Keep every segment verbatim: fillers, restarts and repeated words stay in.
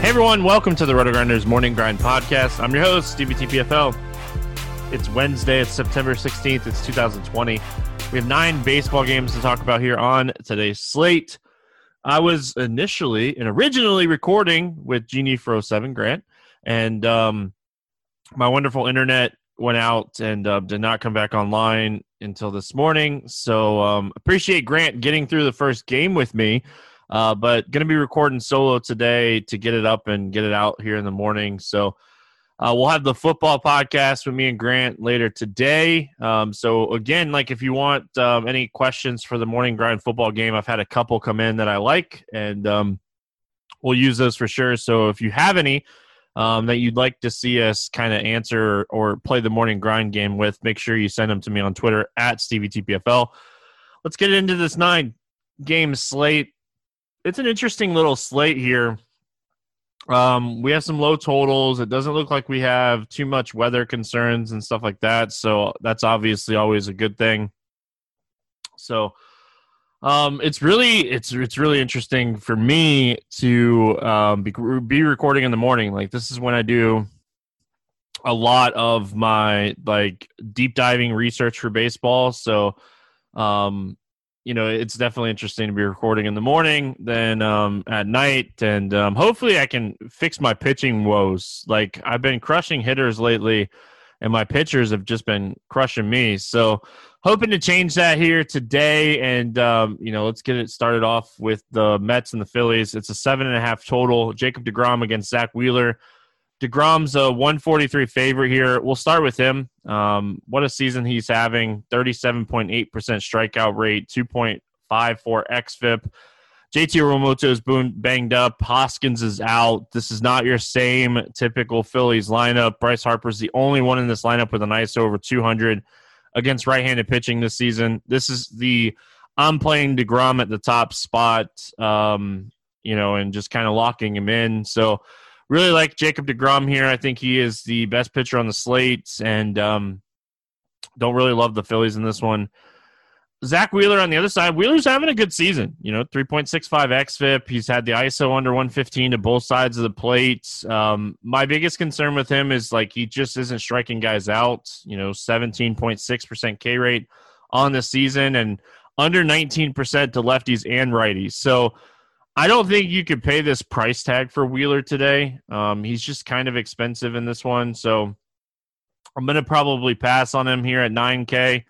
Hey everyone, welcome to the Roto-Grinders Morning Grind Podcast. I'm your host, Stevie T P F L. It's Wednesday, it's September sixteenth, it's two thousand twenty. We have nine baseball games to talk about here on today's slate. I was initially and originally recording with Genie for oh seven Grant, and um, my wonderful internet went out and uh, did not come back online until this morning. So um, appreciate Grant getting through the first game with me. Uh, but going to be recording solo today to get it up and get it out here in the morning. So uh, we'll have the football podcast with me and Grant later today. Um, so, again, like if you want um, any questions for the Morning Grind football game, I've had a couple come in that I like, and um, we'll use those for sure. So if you have any um, that you'd like to see us kind of answer or play the Morning Grind game with, make sure you send them to me on Twitter at Stevie T P F L. Let's get into this nine-game slate. It's an interesting little slate here. Um, we have some low totals. It doesn't look like we have too much weather concerns and stuff like that. So that's obviously always a good thing. So um, it's really, it's, it's really interesting for me to um, be, be recording in the morning. Like this is when I do a lot of my like deep diving research for baseball. So um you know, it's definitely interesting to be recording in the morning then um, at night. And um, hopefully I can fix my pitching woes. Like I've been crushing hitters lately and my pitchers have just been crushing me. So hoping to change that here today. And, um, you know, let's get it started off with the Mets and the Phillies. It's a seven and a half total. Jacob DeGrom against Zach Wheeler. DeGrom's a one forty-three favorite here. We'll start with him. Um, what a season he's having. thirty-seven point eight percent strikeout rate, two point five four X F I P. J T Realmuto is banged up. Hoskins is out. This is not your same typical Phillies lineup. Bryce Harper's the only one in this lineup with an I S O over two hundred against right-handed pitching this season. This is the I'm playing DeGrom at the top spot, um, you know, and just kind of locking him in. So, really like Jacob DeGrom here. I think he is the best pitcher on the slate, and um, don't really love the Phillies in this one. Zach Wheeler on the other side. Wheeler's having a good season. You know, three point six five X F I P. He's had the I S O under one fifteen to both sides of the plate. Um, my biggest concern with him is, like, he just isn't striking guys out. You know, seventeen point six percent K rate on the season and under nineteen percent to lefties and righties. So, I don't think you could pay this price tag for Wheeler today. Um, he's just kind of expensive in this one. So I'm going to probably pass on him here at nine K.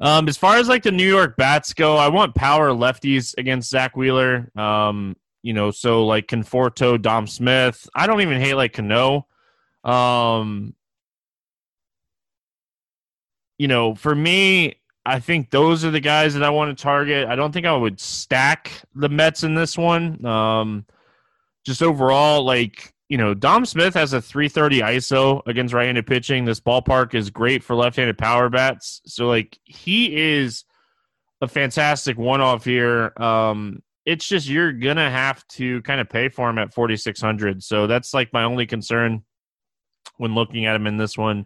Um, as far as like the New York bats go, I want power lefties against Zach Wheeler. Um, you know, so like Conforto, Dom Smith. I don't even hate like Cano. Um, you know, for me, I think those are the guys that I want to target. I don't think I would stack the Mets in this one. Um, just overall, like, you know, Dom Smith has a three thirty I S O against right-handed pitching. This ballpark is great for left-handed power bats. So, like, he is a fantastic one-off here. Um, it's just you're going to have to kind of pay for him at forty-six hundred. So that's, like, my only concern when looking at him in this one.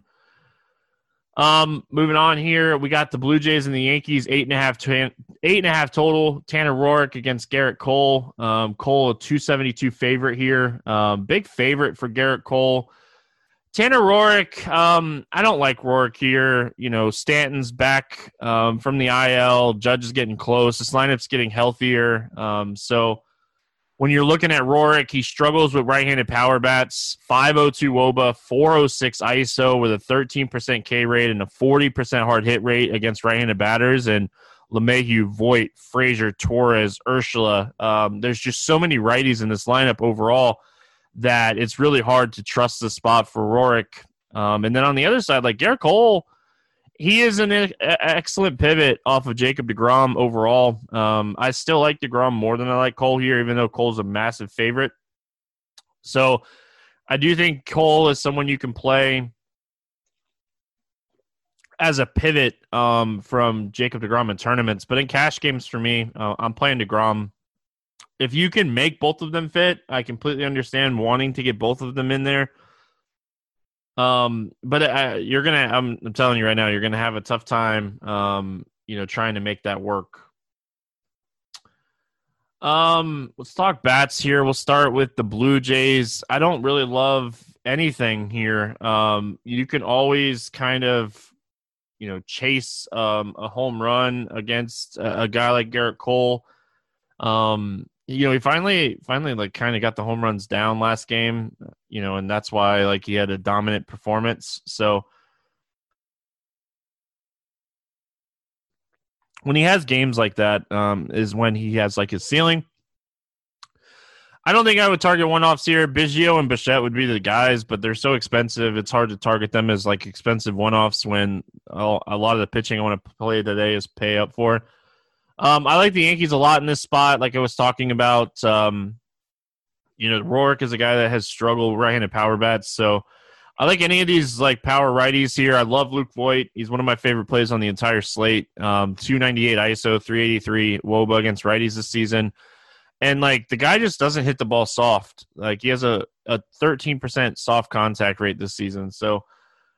Um, moving on here, we got the Blue Jays and the Yankees, eight and a half, eight and a half total. Tanner Roark against Garrett Cole. Um, Cole, a two seventy-two favorite here. Um, big favorite for Garrett Cole. Tanner Roark, um, I don't like Roark here. You know, Stanton's back um, from the I L. Judge is getting close. This lineup's getting healthier. Um, so when you're looking at Roark, he struggles with right-handed power bats, five oh two wOBA, four oh six I S O with a thirteen percent K rate and a forty percent hard hit rate against right-handed batters. And LeMahieu, Voit, Frazier, Torres, Urshela. Um, there's just so many righties in this lineup overall that it's really hard to trust the spot for Roark. Um, and then on the other side, like Garrett Cole, he is an e- excellent pivot off of Jacob DeGrom overall. Um, I still like DeGrom more than I like Cole here, even though Cole's a massive favorite. So I do think Cole is someone you can play as a pivot um, from Jacob DeGrom in tournaments. But in cash games for me, uh, I'm playing DeGrom. If you can make both of them fit, I completely understand wanting to get both of them in there. Um, but I, you're gonna, I'm, I'm telling you right now, you're gonna have a tough time, um, you know, trying to make that work. Um, let's talk bats here. We'll start with the Blue Jays. I don't really love anything here. Um, you can always kind of, you know, chase um, a home run against a, a guy like Garrett Cole. Um, you know, he finally, finally, like, kind of got the home runs down last game, you know, and that's why, like, he had a dominant performance. So when he has games like that, um, is when he has, like, his ceiling. I don't think I would target one-offs here. Biggio and Bichette would be the guys, but they're so expensive. It's hard to target them as, like, expensive one-offs when oh, a lot of the pitching I want to play today is pay up for. Um, I like the Yankees a lot in this spot, like I was talking about. Um, you know, Roark is a guy that has struggled with right-handed power bats, so I like any of these, like, power righties here. I love Luke Voit. He's one of my favorite plays on the entire slate. Um, two ninety-eight I S O, three eighty-three wOBA against righties this season. And, like, the guy just doesn't hit the ball soft. Like, he has a, a thirteen percent soft contact rate this season, so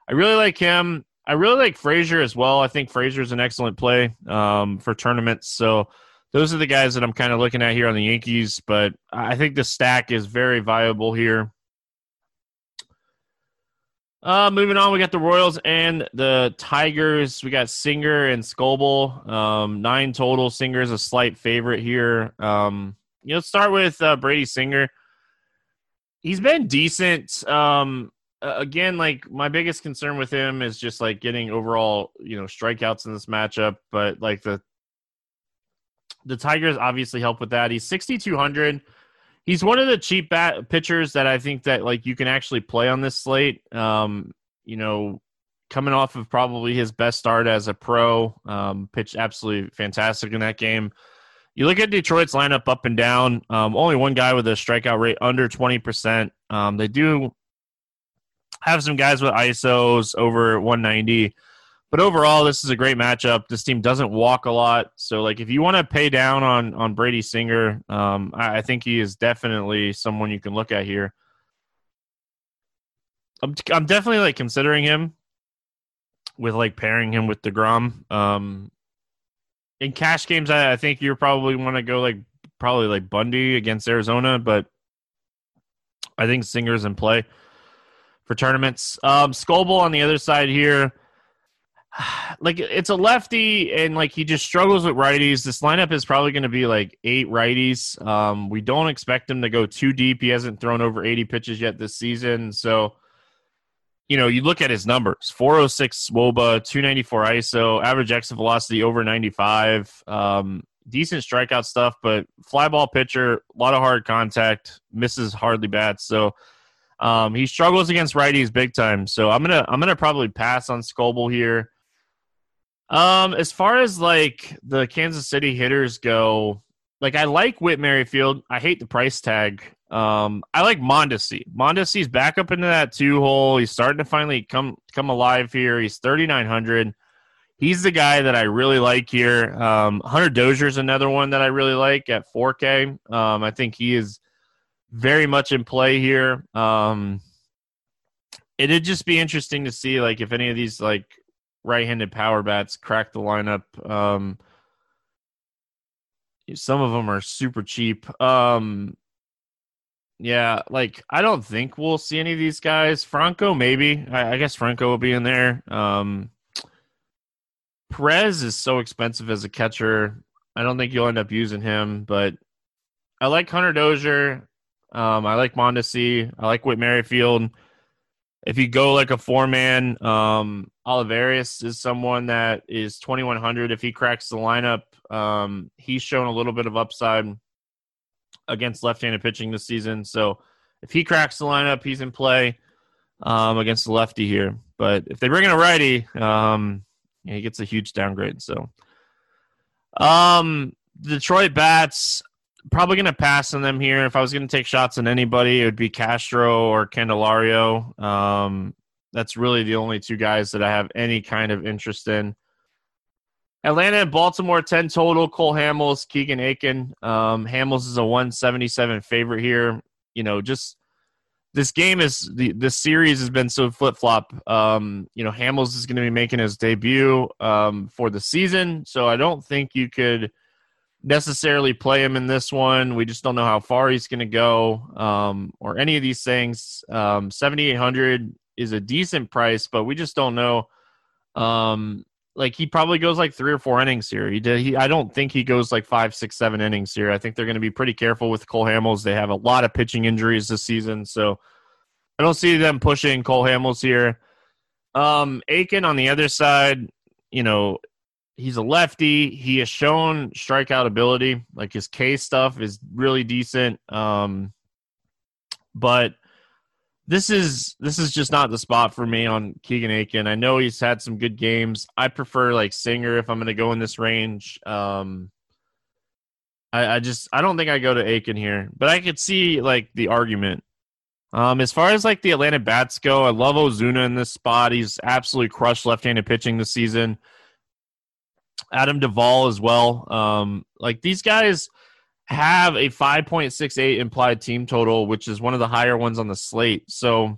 I really like him. I really like Frazier as well. I think Frazier is an excellent play um, for tournaments. So those are the guys that I'm kind of looking at here on the Yankees. But I think the stack is very viable here. Uh, moving on, we got the Royals and the Tigers. We got Singer and Scoble. Um, nine total. Singer is a slight favorite here. Um, you know, let's start with uh, Brady Singer. He's been decent. Um, Again, like, my biggest concern with him is just, like, getting overall, you know, strikeouts in this matchup. But, like, the the Tigers obviously help with that. He's sixty-two hundred. He's one of the cheap bat pitchers that I think that, like, you can actually play on this slate. Um, you know, coming off of probably his best start as a pro, um, pitched absolutely fantastic in that game. You look at Detroit's lineup up and down. Um, only one guy with a strikeout rate under twenty percent. Um, they do have some guys with I S Os over one ninety. But overall, this is a great matchup. This team doesn't walk a lot. So, like, if you want to pay down on on Brady Singer, um, I, I think he is definitely someone you can look at here. I'm I'm definitely, like, considering him with, like, pairing him with DeGrom. Um, in cash games, I, I think you probably want to go, like, probably, like, Bundy against Arizona. But I think Singer's in play for tournaments. Um, Scoble on the other side here, like, it's a lefty, and, like, he just struggles with righties. This lineup is probably going to be, like, eight righties. Um, we don't expect him to go too deep. He hasn't thrown over eighty pitches yet this season. So, you know, you look at his numbers: four oh six wOBA, two ninety-four I S O, average exit velocity over ninety-five, um, decent strikeout stuff, but fly ball pitcher, a lot of hard contact, misses hardly bats. So, Um, he struggles against righties big time, so I'm gonna I'm gonna probably pass on Scoble here. Um, as far as, like, the Kansas City hitters go, like, I like Whit Merrifield. I hate the price tag. Um, I like Mondesi. Mondesi's back up into that two hole. He's starting to finally come come alive here. He's thirty-nine hundred. He's the guy that I really like here. Um, Hunter Dozier is another one that I really like at four K. Um, I think he is very much in play here. Um, it'd just be interesting to see, like, if any of these, like, right-handed power bats crack the lineup. Um, some of them are super cheap. Um, yeah, like, I don't think we'll see any of these guys. Franco, maybe. I, I guess Franco will be in there. Um, Perez is so expensive as a catcher. I don't think you'll end up using him, but I like Hunter Dozier. Um, I like Mondesi. I like Whit Merrifield. If you go like a four-man, um, Olivares is someone that is twenty-one hundred. If he cracks the lineup, um, he's shown a little bit of upside against left-handed pitching this season. So if he cracks the lineup, he's in play um, against the lefty here. But if they bring in a righty, um, yeah, he gets a huge downgrade. So um, Detroit bats, probably going to pass on them here. If I was going to take shots on anybody, it would be Castro or Candelario. Um, that's really the only two guys that I have any kind of interest in. Atlanta and Baltimore, ten total. Cole Hamels, Keegan Akin. Um, Hamels is a one seventy-seven favorite here. You know, just this game is the this series has been so flip-flop. Um, you know, Hamels is going to be making his debut um, for the season, so I don't think you could necessarily play him in this one. We just don't know how far he's going to go um, or any of these things. Um, seventy-eight hundred is a decent price, but we just don't know. Um, like he probably goes like three or four innings here. He did. He, I don't think he goes like five, six, seven innings here. I think they're going to be pretty careful with Cole Hamels. They have a lot of pitching injuries this season, so I don't see them pushing Cole Hamels here. Um, Aiken on the other side, you know, he's a lefty. He has shown strikeout ability. Like his K stuff is really decent. Um, but this is this is just not the spot for me on Keegan Akin. I know he's had some good games. I prefer like Singer if I'm going to go in this range. Um, I, I just I don't think I go to Akin here, but I could see like the argument. Um, as far as like the Atlanta bats go, I love Ozuna in this spot. He's absolutely crushed left-handed pitching this season. Adam Duvall as well. Um, like these guys have a five point six eight implied team total, which is one of the higher ones on the slate. So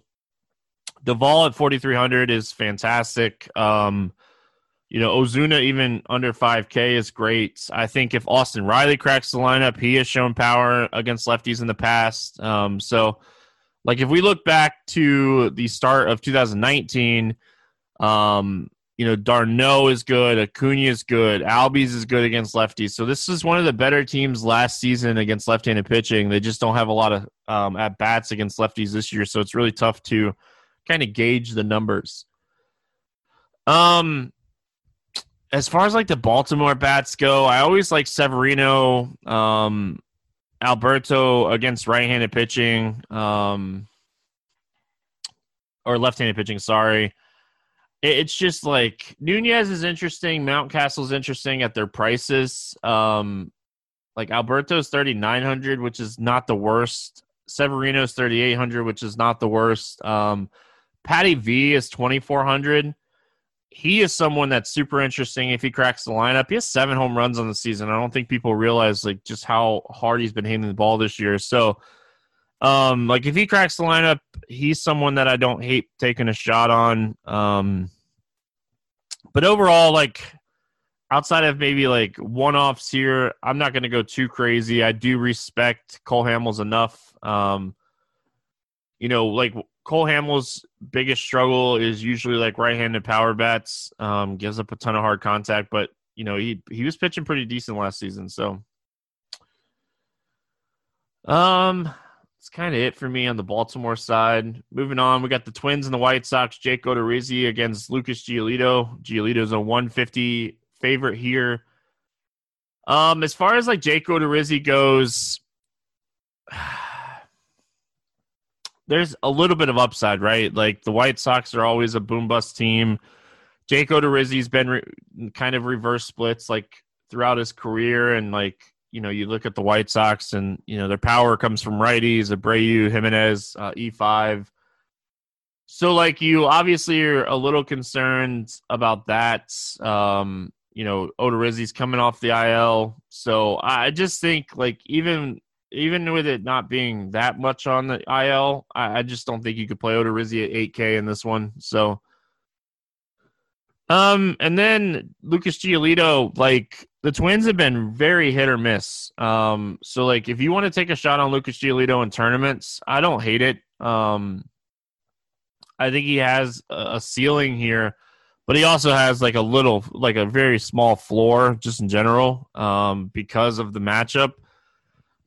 Duvall at forty-three hundred is fantastic. Um, you know, Ozuna even under five K is great. I think if Austin Riley cracks the lineup, he has shown power against lefties in the past. Um, so like if we look back to the start of two thousand nineteen, um, you know, Darno is good. Acuna is good. Albies is good against lefties. So this is one of the better teams last season against left-handed pitching. They just don't have a lot of um, at-bats against lefties this year, so it's really tough to kind of gauge the numbers. Um, as far as, like, the Baltimore bats go, I always like Severino, um, Alberto against right-handed pitching, um, or left-handed pitching, sorry. It's just like Nunez is interesting. Mountcastle's interesting at their prices. Um, like Alberto's thirty-nine hundred, which is not the worst. Severino's thirty-eight hundred, which is not the worst. Um, Patty V is twenty-four hundred. He is someone that's super interesting if he cracks the lineup. He has seven home runs on the season. I don't think people realize like just how hard he's been hitting the ball this year. So, Um, like if he cracks the lineup, he's someone that I don't hate taking a shot on. Um, but overall, like outside of maybe like one-offs here, I'm not going to go too crazy. I do respect Cole Hamels enough. Um, you know, like Cole Hamels' biggest struggle is usually like right-handed power bats, um, gives up a ton of hard contact, but you know, he, he was pitching pretty decent last season. So, um, it's kind of it for me on the Baltimore side. Moving on, we got the Twins and the White Sox. Jake Odorizzi against Lucas Giolito. Giolito's a one fifty favorite here. Um, as far as like Jake Odorizzi goes, there's a little bit of upside, right? Like the White Sox are always a boom bust team. Jake Odorizzi's been re- kind of reverse splits like throughout his career, and like, you know, you look at the White Sox and, you know, their power comes from righties, Abreu, Jimenez, uh, E five. So, like, you obviously are a little concerned about that. Um, you know, Odorizzi's coming off the I L. So, I just think, like, even even with it not being that much on the I L, I, I just don't think you could play Odorizzi at eight K in this one. So, Um, and then Lucas Giolito, like the Twins have been very hit or miss. Um, so like if you want to take a shot on Lucas Giolito in tournaments, I don't hate it. Um, I think he has a ceiling here, but he also has like a little, like a very small floor just in general, um, because of the matchup.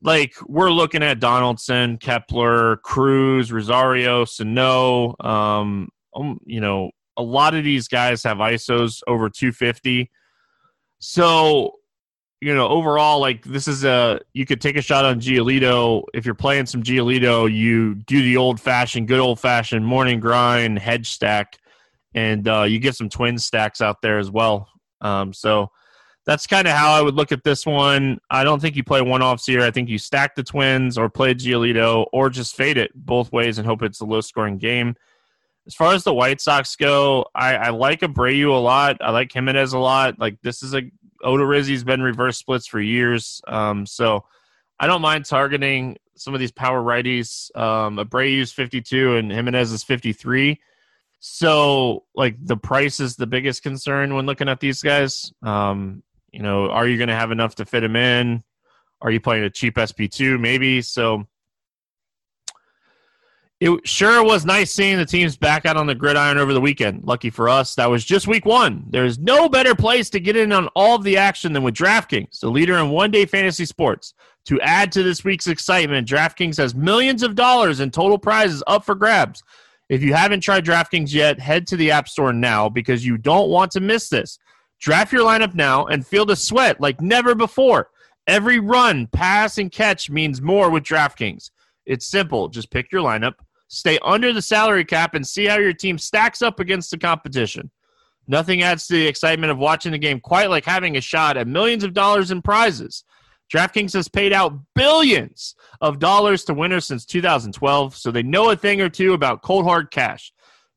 Like we're looking at Donaldson, Kepler, Cruz, Rosario, Sano, um, um, you know, a lot of these guys have I S Os over two fifty. So, you know, overall, like this is a, you could take a shot on Giolito. If you're playing some Giolito, you do the old fashioned, good old fashioned morning grind hedge stack. And uh, you get some twin stacks out there as well. Um, so that's kind of how I would look at this one. I don't think you play one-offs here. I think you stack the Twins or play Giolito or just fade it both ways and hope it's a low-scoring game. As far as the White Sox go, I, I like Abreu a lot. I like Jimenez a lot. Like this is a Odorizzi's been reverse splits for years. Um, so I don't mind targeting some of these power righties. Um, Abreu's fifty-two and Jimenez is fifty-three. So, like, the price is the biggest concern when looking at these guys. Um, you know, are you going to have enough to fit them in? Are you playing a cheap S P two? Maybe. So, it sure was nice seeing the teams back out on the gridiron over the weekend. Lucky for us, that was just week one. There's no better place to get in on all of the action than with DraftKings, the leader in one-day fantasy sports. To add to this week's excitement, DraftKings has millions of dollars in total prizes up for grabs. If you haven't tried DraftKings yet, head to the App Store now because you don't want to miss this. Draft your lineup now and feel the sweat like never before. Every run, pass, and catch means more with DraftKings. It's simple. Just pick your lineup, stay under the salary cap, and see how your team stacks up against the competition. Nothing adds to the excitement of watching the game quite like having a shot at millions of dollars in prizes. DraftKings has paid out billions of dollars to winners since two thousand twelve, so they know a thing or two about cold, hard cash.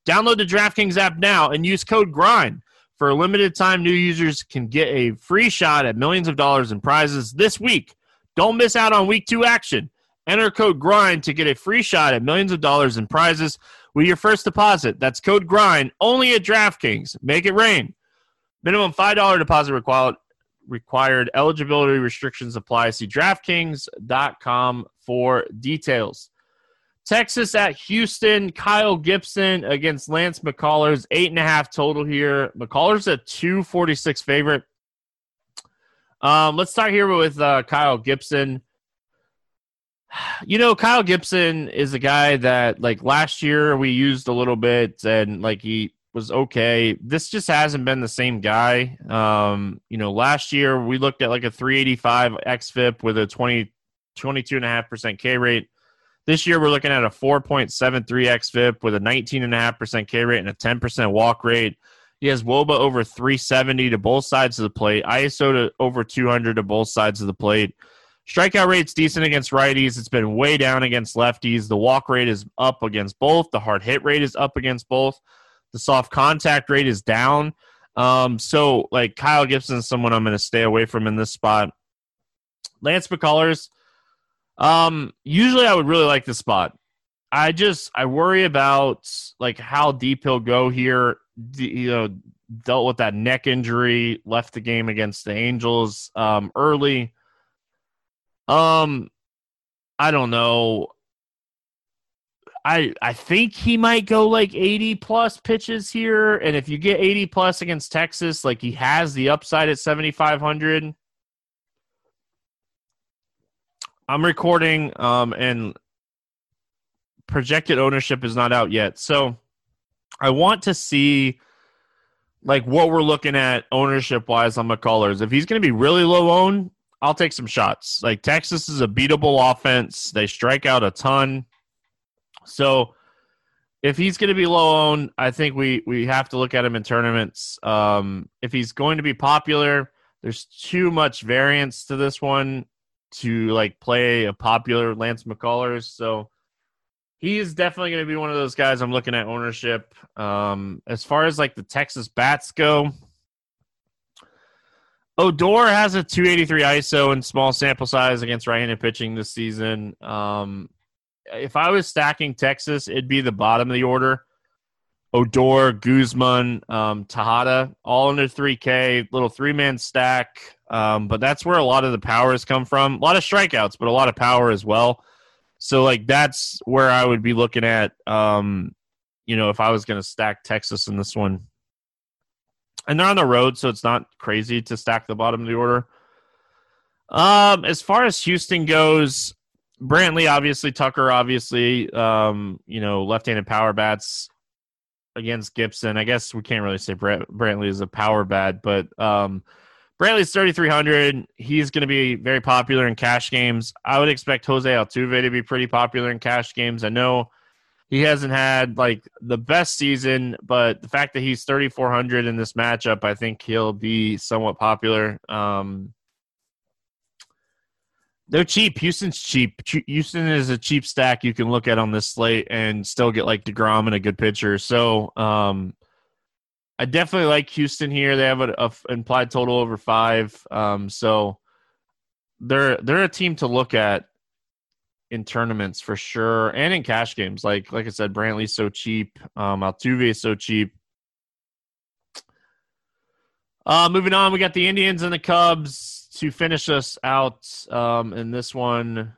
Download the DraftKings app now and use code GRIND. For a limited time, new users can get a free shot at millions of dollars in prizes this week. Don't miss out on week two action. Enter code GRIND to get a free shot at millions of dollars in prizes with your first deposit. That's code GRIND, only at DraftKings. Make it rain. Minimum five dollars deposit required. Required eligibility restrictions apply. See DraftKings dot com for details. Texas at Houston, Kyle Gibson against Lance McCullers, eight and a half total here. McCullers a two forty-six favorite. Um, let's start here with uh, Kyle Gibson. You know, Kyle Gibson is a guy that, like, last year we used a little bit and, like, he was okay. This just hasn't been the same guy. Um, you know, last year we looked at like a three eighty-five X F I P with a twenty, twenty-two point five percent K rate. This year we're looking at a four point seven three X F I P with a nineteen point five percent K rate and a ten percent walk rate. He has W O B A over three seventy to both sides of the plate, I S O to over two hundred to both sides of the plate. Strikeout rate's decent against righties. It's been way down against lefties. The walk rate is up against both. The hard hit rate is up against both. The soft contact rate is down. Um, so, like, Kyle Gibson is someone I'm going to stay away from in this spot. Lance McCullers, um, usually I would really like this spot. I just, I worry about, like, how deep he'll go here. D- you know, dealt with that neck injury, left the game against the Angels um, early. Um, I don't know. I, I think he might go like eighty plus pitches here. And if you get eighty plus against Texas, like he has the upside at seventy-five hundred. I'm recording um, and projected ownership is not out yet. So I want to see like what we're looking at ownership wise on McCullers. If he's going to be really low owned, I'll take some shots. Like Texas is a beatable offense. They strike out a ton. So if he's going to be low owned, I think we, we have to look at him in tournaments. Um, if he's going to be popular, there's too much variance to this one to like play a popular Lance McCullers. So he is definitely going to be one of those guys I'm looking at ownership. Um, as far as like the Texas bats go, Odor has a two eighty-three I S O in small sample size against right-handed pitching this season. Um, If I was stacking Texas, it'd be the bottom of the order. Odor, Guzman, um, Tejada, all under three K, little three-man stack. Um, but that's where a lot of the powers come from. A lot of strikeouts, but a lot of power as well. So, like, that's where I would be looking at, um, you know, if I was going to stack Texas in this one. And they're on the road, so it's not crazy to stack the bottom of the order. Um, as far as Houston goes, Brantley, obviously, Tucker, obviously, um, you know, left-handed power bats against Gibson. I guess we can't really say Brantley is a power bat, but um, Brantley's thirty-three hundred. He's going to be very popular in cash games. I would expect Jose Altuve to be pretty popular in cash games. I know he hasn't had, like, the best season, but the fact that he's thirty-four hundred in this matchup, I think he'll be somewhat popular. Um, They're cheap. Houston's cheap. Houston is a cheap stack you can look at on this slate and still get, like, DeGrom and a good pitcher. So um, I definitely like Houston here. They have an implied total over five. Um, so they're they're a team to look at in tournaments for sure and in cash games. Like like I said, Brantley's so cheap. Um, Altuve is so cheap. Uh, moving on, we got the Indians and the Cubs to finish us out um, in this one.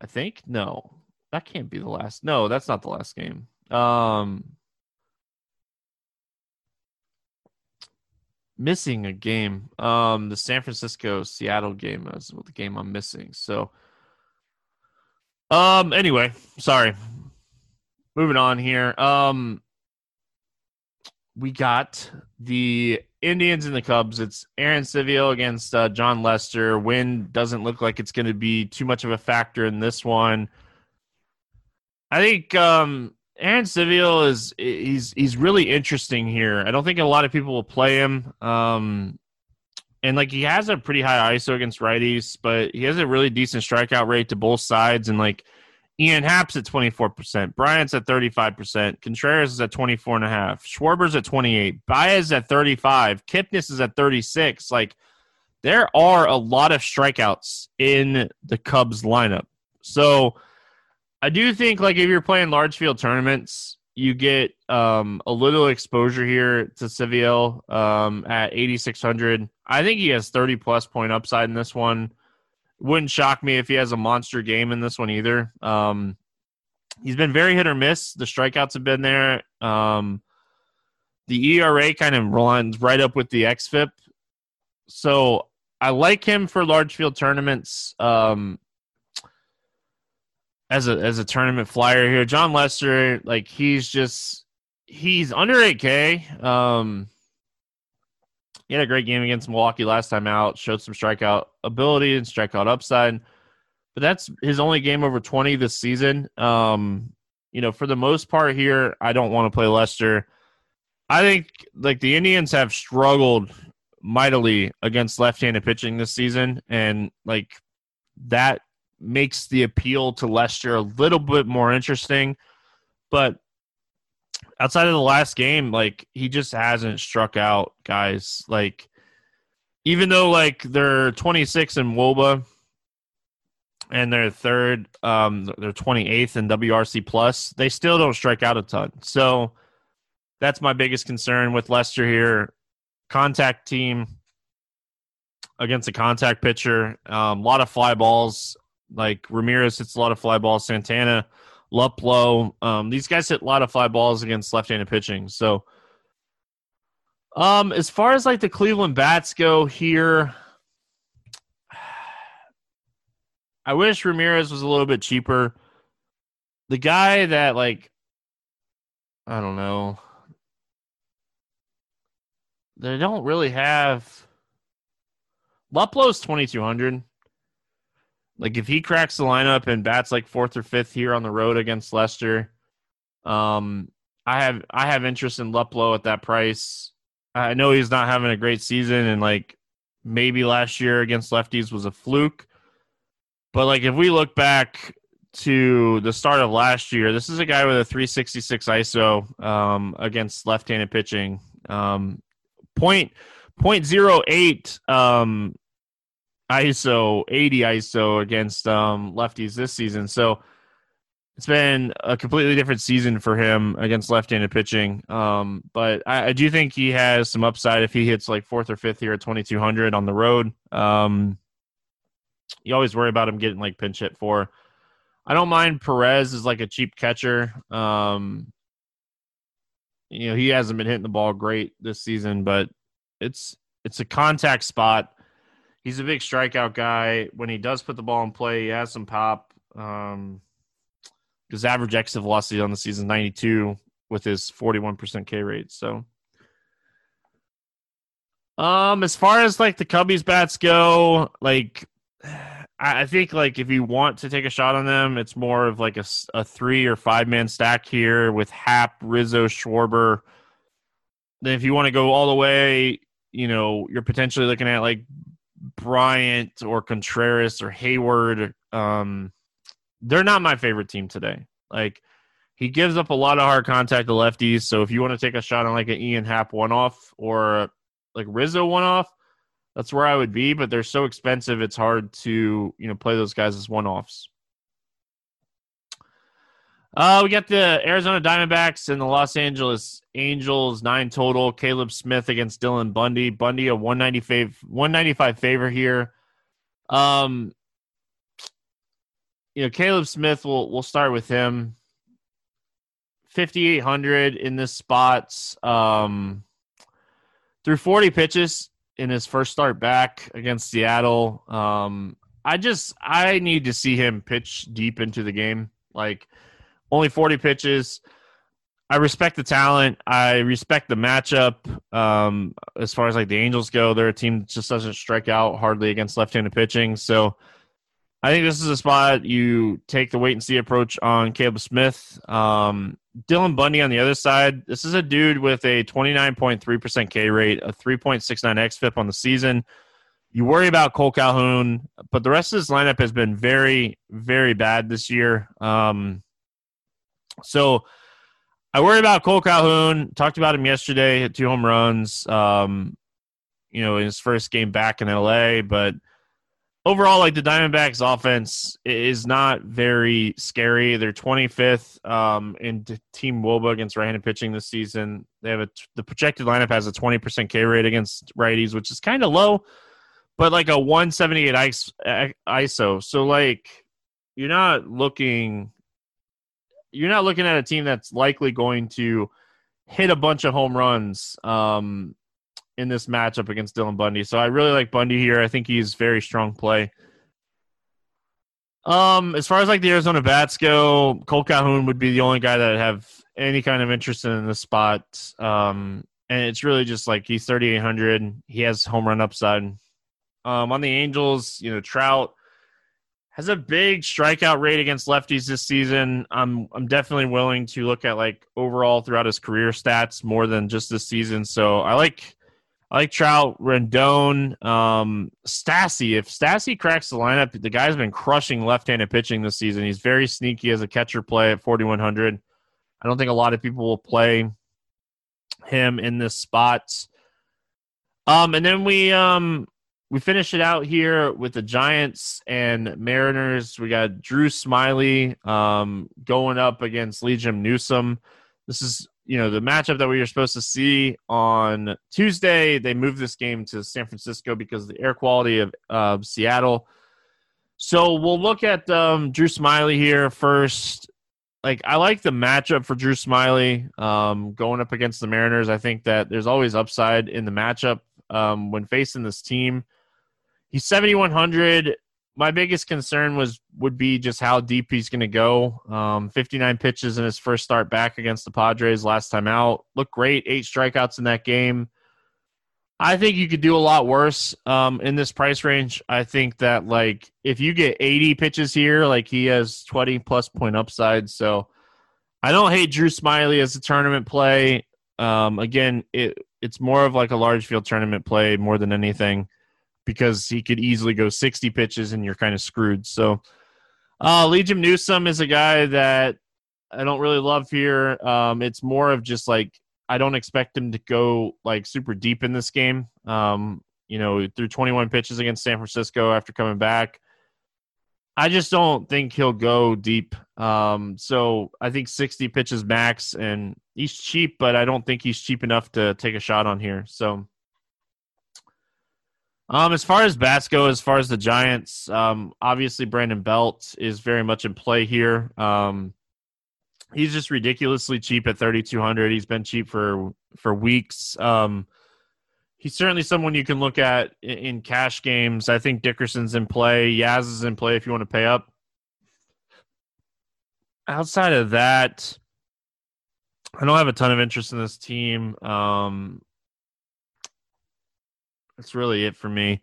I think, no, that can't be the last. No, that's not the last game. Um, missing a game. Um, the San Francisco-Seattle game is the game I'm missing. So, um, anyway, sorry. Moving on here. Um, we got the Indians and the Cubs. It's Aaron Civale against uh, John Lester. Wind doesn't look like it's going to be too much of a factor in this one. I think um, Aaron Civale is he's he's really interesting here. I don't think a lot of people will play him. Um, and like he has a pretty high I S O against righties, but he has a really decent strikeout rate to both sides. And like Ian Happ's at twenty-four percent. Bryant's at thirty-five percent. Contreras is at twenty-four and a half. Schwarber's at twenty-eight. Baez is at thirty-five. Kipnis is at thirty-six. Like, there are a lot of strikeouts in the Cubs lineup. So, I do think, like, if you're playing large field tournaments, you get um, a little exposure here to Civale um, at eighty-six hundred. I think he has thirty plus point upside in this one. Wouldn't shock me if he has a monster game in this one either. Um, he's been very hit or miss. The strikeouts have been there. Um, the E R A kind of runs right up with the X F I P. So I like him for large field tournaments um, as a as a tournament flyer here. John Lester, like he's just he's under eight K. Um, He had a great game against Milwaukee last time out, showed some strikeout ability and strikeout upside. But that's his only game over twenty this season. Um, you know, for the most part here, I don't want to play Lester. I think, like, the Indians have struggled mightily against left-handed pitching this season. And, like, that makes the appeal to Lester a little bit more interesting. But outside of the last game, like, he just hasn't struck out, guys. Like, even though, like, they're twenty-six in WOBA and they're third, um, they're twenty-eighth in W R C plus, they still don't strike out a ton. So that's my biggest concern with Lester here. Contact team against a contact pitcher. Um, a lot of fly balls. Like, Ramirez hits a lot of fly balls. Santana, Luplow, um, these guys hit a lot of fly balls against left-handed pitching. So, um, as far as like the Cleveland bats go here, I wish Ramirez was a little bit cheaper. The guy that like, I don't know, they don't really have. Luplow's twenty-two hundred. Like, if he cracks the lineup and bats, like, fourth or fifth here on the road against Lester, um, I have I have interest in Luplow at that price. I know he's not having a great season, and, like, maybe last year against lefties was a fluke. But, like, if we look back to the start of last year, this is a guy with a three sixty-six I S O um, against left-handed pitching. Um, point, point zero point zero eight um, I S O, eighty I S O against um, lefties this season. So It's been a completely different season for him against left-handed pitching. Um, but I, I do think he has some upside if he hits like fourth or fifth here at twenty-two hundred on the road. Um, you always worry about him getting like pinch hit for. I don't mind Perez as like a cheap catcher. Um, you know, he hasn't been hitting the ball great this season, but it's, it's a contact spot. He's a big strikeout guy. When he does put the ball in play, he has some pop. Um, His average exit velocity on the season ninety-two with his forty-one percent K rate. So, um, as far as like the Cubbies bats go, like I think like if you want to take a shot on them, it's more of like a, a three or five man stack here with Hap, Rizzo, Schwarber. Then if you want to go all the way, you know, you're potentially looking at like Bryant or Contreras or Hayward. Um, They're not my favorite team today. Like, he gives up a lot of hard contact to lefties, so if you want to take a shot on, like, an Ian Happ one-off or, like, Rizzo one-off, that's where I would be, but they're so expensive it's hard to, you know, play those guys as one-offs. Uh, we got the Arizona Diamondbacks and the Los Angeles Angels, nine total. Caleb Smith against Dylan Bundy. Bundy, a one ninety-five favor here. Um... You know, Caleb Smith, we'll, we'll start with him. fifty-eight hundred in this spot. Um, through forty pitches in his first start back against Seattle. Um, I just, I need to see him pitch deep into the game. Like, only forty pitches. I respect the talent. I respect the matchup. Um, as far as, like, the Angels go, they're a team that just doesn't strike out hardly against left-handed pitching. So, I think this is a spot you take the wait-and-see approach on Caleb Smith. Um, Dylan Bundy on the other side, this is a dude with a twenty-nine point three percent K rate, a three point six nine xFIP on the season. You worry about Cole Calhoun, but the rest of this lineup has been very, very bad this year. Um, so I worry about Cole Calhoun. Talked about him yesterday, hit two home runs, um, you know, in his first game back in L A, but overall, like, the Diamondbacks' offense is not very scary. They're twenty-fifth um, in Team WOBA against right-handed pitching this season. They have a the projected lineup has a twenty percent K rate against righties, which is kind of low, but like a one seventy-eight I S O. So like, you're not looking, you're not looking at a team that's likely going to hit a bunch of home runs. Um, in this matchup against Dylan Bundy. So I really like Bundy here. I think he's very strong play. Um, as far as like the Arizona bats go, Cole Calhoun would be the only guy that I'd have any kind of interest in this spot. Um, and it's really just like he's thirty-eight hundred. He has home run upside. Um, on the Angels, you know, Trout has a big strikeout rate against lefties this season. I'm I'm definitely willing to look at like overall throughout his career stats more than just this season. So I like I like Trout, Rendon, um, Stassi. If Stassi cracks the lineup, the guy's been crushing left-handed pitching this season. He's very sneaky as a catcher play at forty-one hundred. I don't think a lot of people will play him in this spot. Um, and then we um, we finish it out here with the Giants and Mariners. We got Drew Smyly um, going up against Liam Newsome. This is, you know, the matchup that we were supposed to see on Tuesday. They moved this game to San Francisco because of the air quality of uh, Seattle. So we'll look at um, Drew Smyly here first. Like, I like the matchup for Drew Smyly um, going up against the Mariners. I think that there's always upside in the matchup um, when facing this team. He's seventy-one hundred. My biggest concern was would be just how deep he's going to go. Um, fifty-nine pitches in his first start back against the Padres last time out. Looked great, eight strikeouts in that game. I think you could do a lot worse um, in this price range. I think that, like, if you get eighty pitches here, like, he has twenty-plus point upside. So I don't hate Drew Smyly as a tournament play. Um, again, it it's more of like a large field tournament play more than anything, because he could easily go sixty pitches and you're kind of screwed. So uh, Liam Newsome is a guy that I don't really love here. Um, it's more of just like, I don't expect him to go like super deep in this game. Um, you know, through twenty-one pitches against San Francisco after coming back, I just don't think he'll go deep. Um, so I think sixty pitches max, and he's cheap, but I don't think he's cheap enough to take a shot on here. So um, as far as bats go, as far as the Giants, um, obviously Brandon Belt is very much in play here. Um, he's just ridiculously cheap at thirty-two hundred. He's been cheap for, for weeks. Um, He's certainly someone you can look at in cash games. I think Dickerson's in play. Yaz is in play if you want to pay up. Outside of that, I don't have a ton of interest in this team. Um, that's really it for me.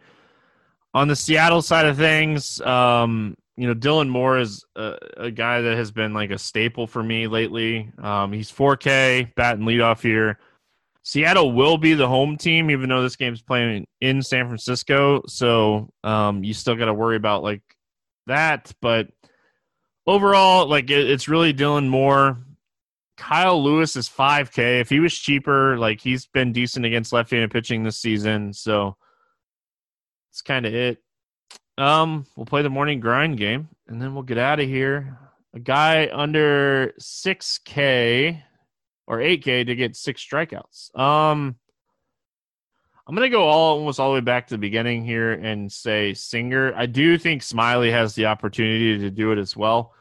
On the Seattle side of things, um, you know, Dylan Moore is a, a guy that has been like a staple for me lately. Um, he's four K, bat and leadoff here. Seattle will be the home team, even though this game's playing in San Francisco. So um, you still got to worry about like that. But overall, like it, it's really Dylan Moore. Kyle Lewis is five K. If he was cheaper, like he's been decent against left-handed pitching this season. So that's kind of it. Um, we'll play the morning grind game, and then we'll get out of here. A guy under six K or eight K to get six strikeouts. Um, I'm going to go all almost all the way back to the beginning here and say Singer. I do think Smiley has the opportunity to do it as well.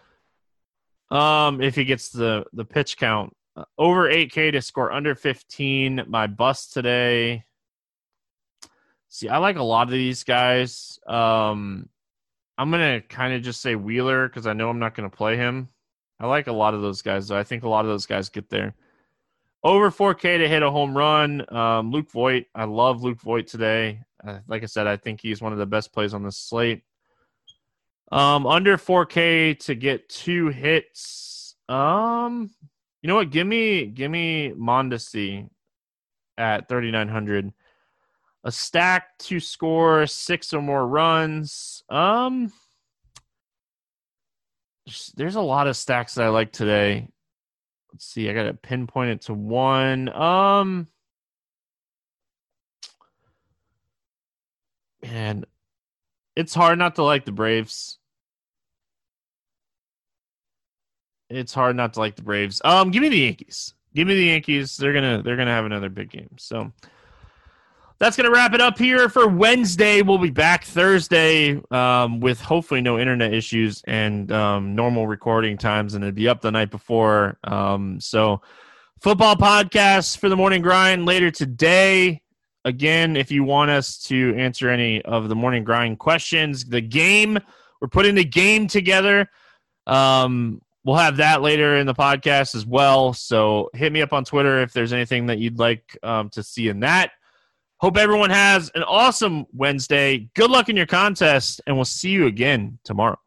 Um, if he gets the, the pitch count. Uh, over eight K to score under fifteen. My bust today. See, I like a lot of these guys. Um, I'm going to kind of just say Wheeler because I know I'm not going to play him. I like a lot of those guys, though. I think a lot of those guys get there. Over four K to hit a home run. Um, Luke Voit. I love Luke Voit today. Uh, like I said, I think he's one of the best plays on this slate. Um, under four K to get two hits. Um, you know what? Give me, give me Mondesi at thirty-nine hundred. A stack to score six or more runs. Um, there's a lot of stacks that I like today. Let's see. I got to pinpoint it to one. Um, and it's hard not to like the Braves. It's hard not to like the Braves. Um, give me the Yankees. Give me the Yankees. They're gonna they're gonna have another big game. So that's gonna wrap it up here for Wednesday. We'll be back Thursday um, with hopefully no internet issues and um, normal recording times, and it'd be up the night before. Um, so, football podcast for the morning grind later today. Again, if you want us to answer any of the morning grind questions, the game we're putting the game together. Um, We'll have that later in the podcast as well. So hit me up on Twitter if there's anything that you'd like um, to see in that. Hope everyone has an awesome Wednesday. Good luck in your contest, and we'll see you again tomorrow.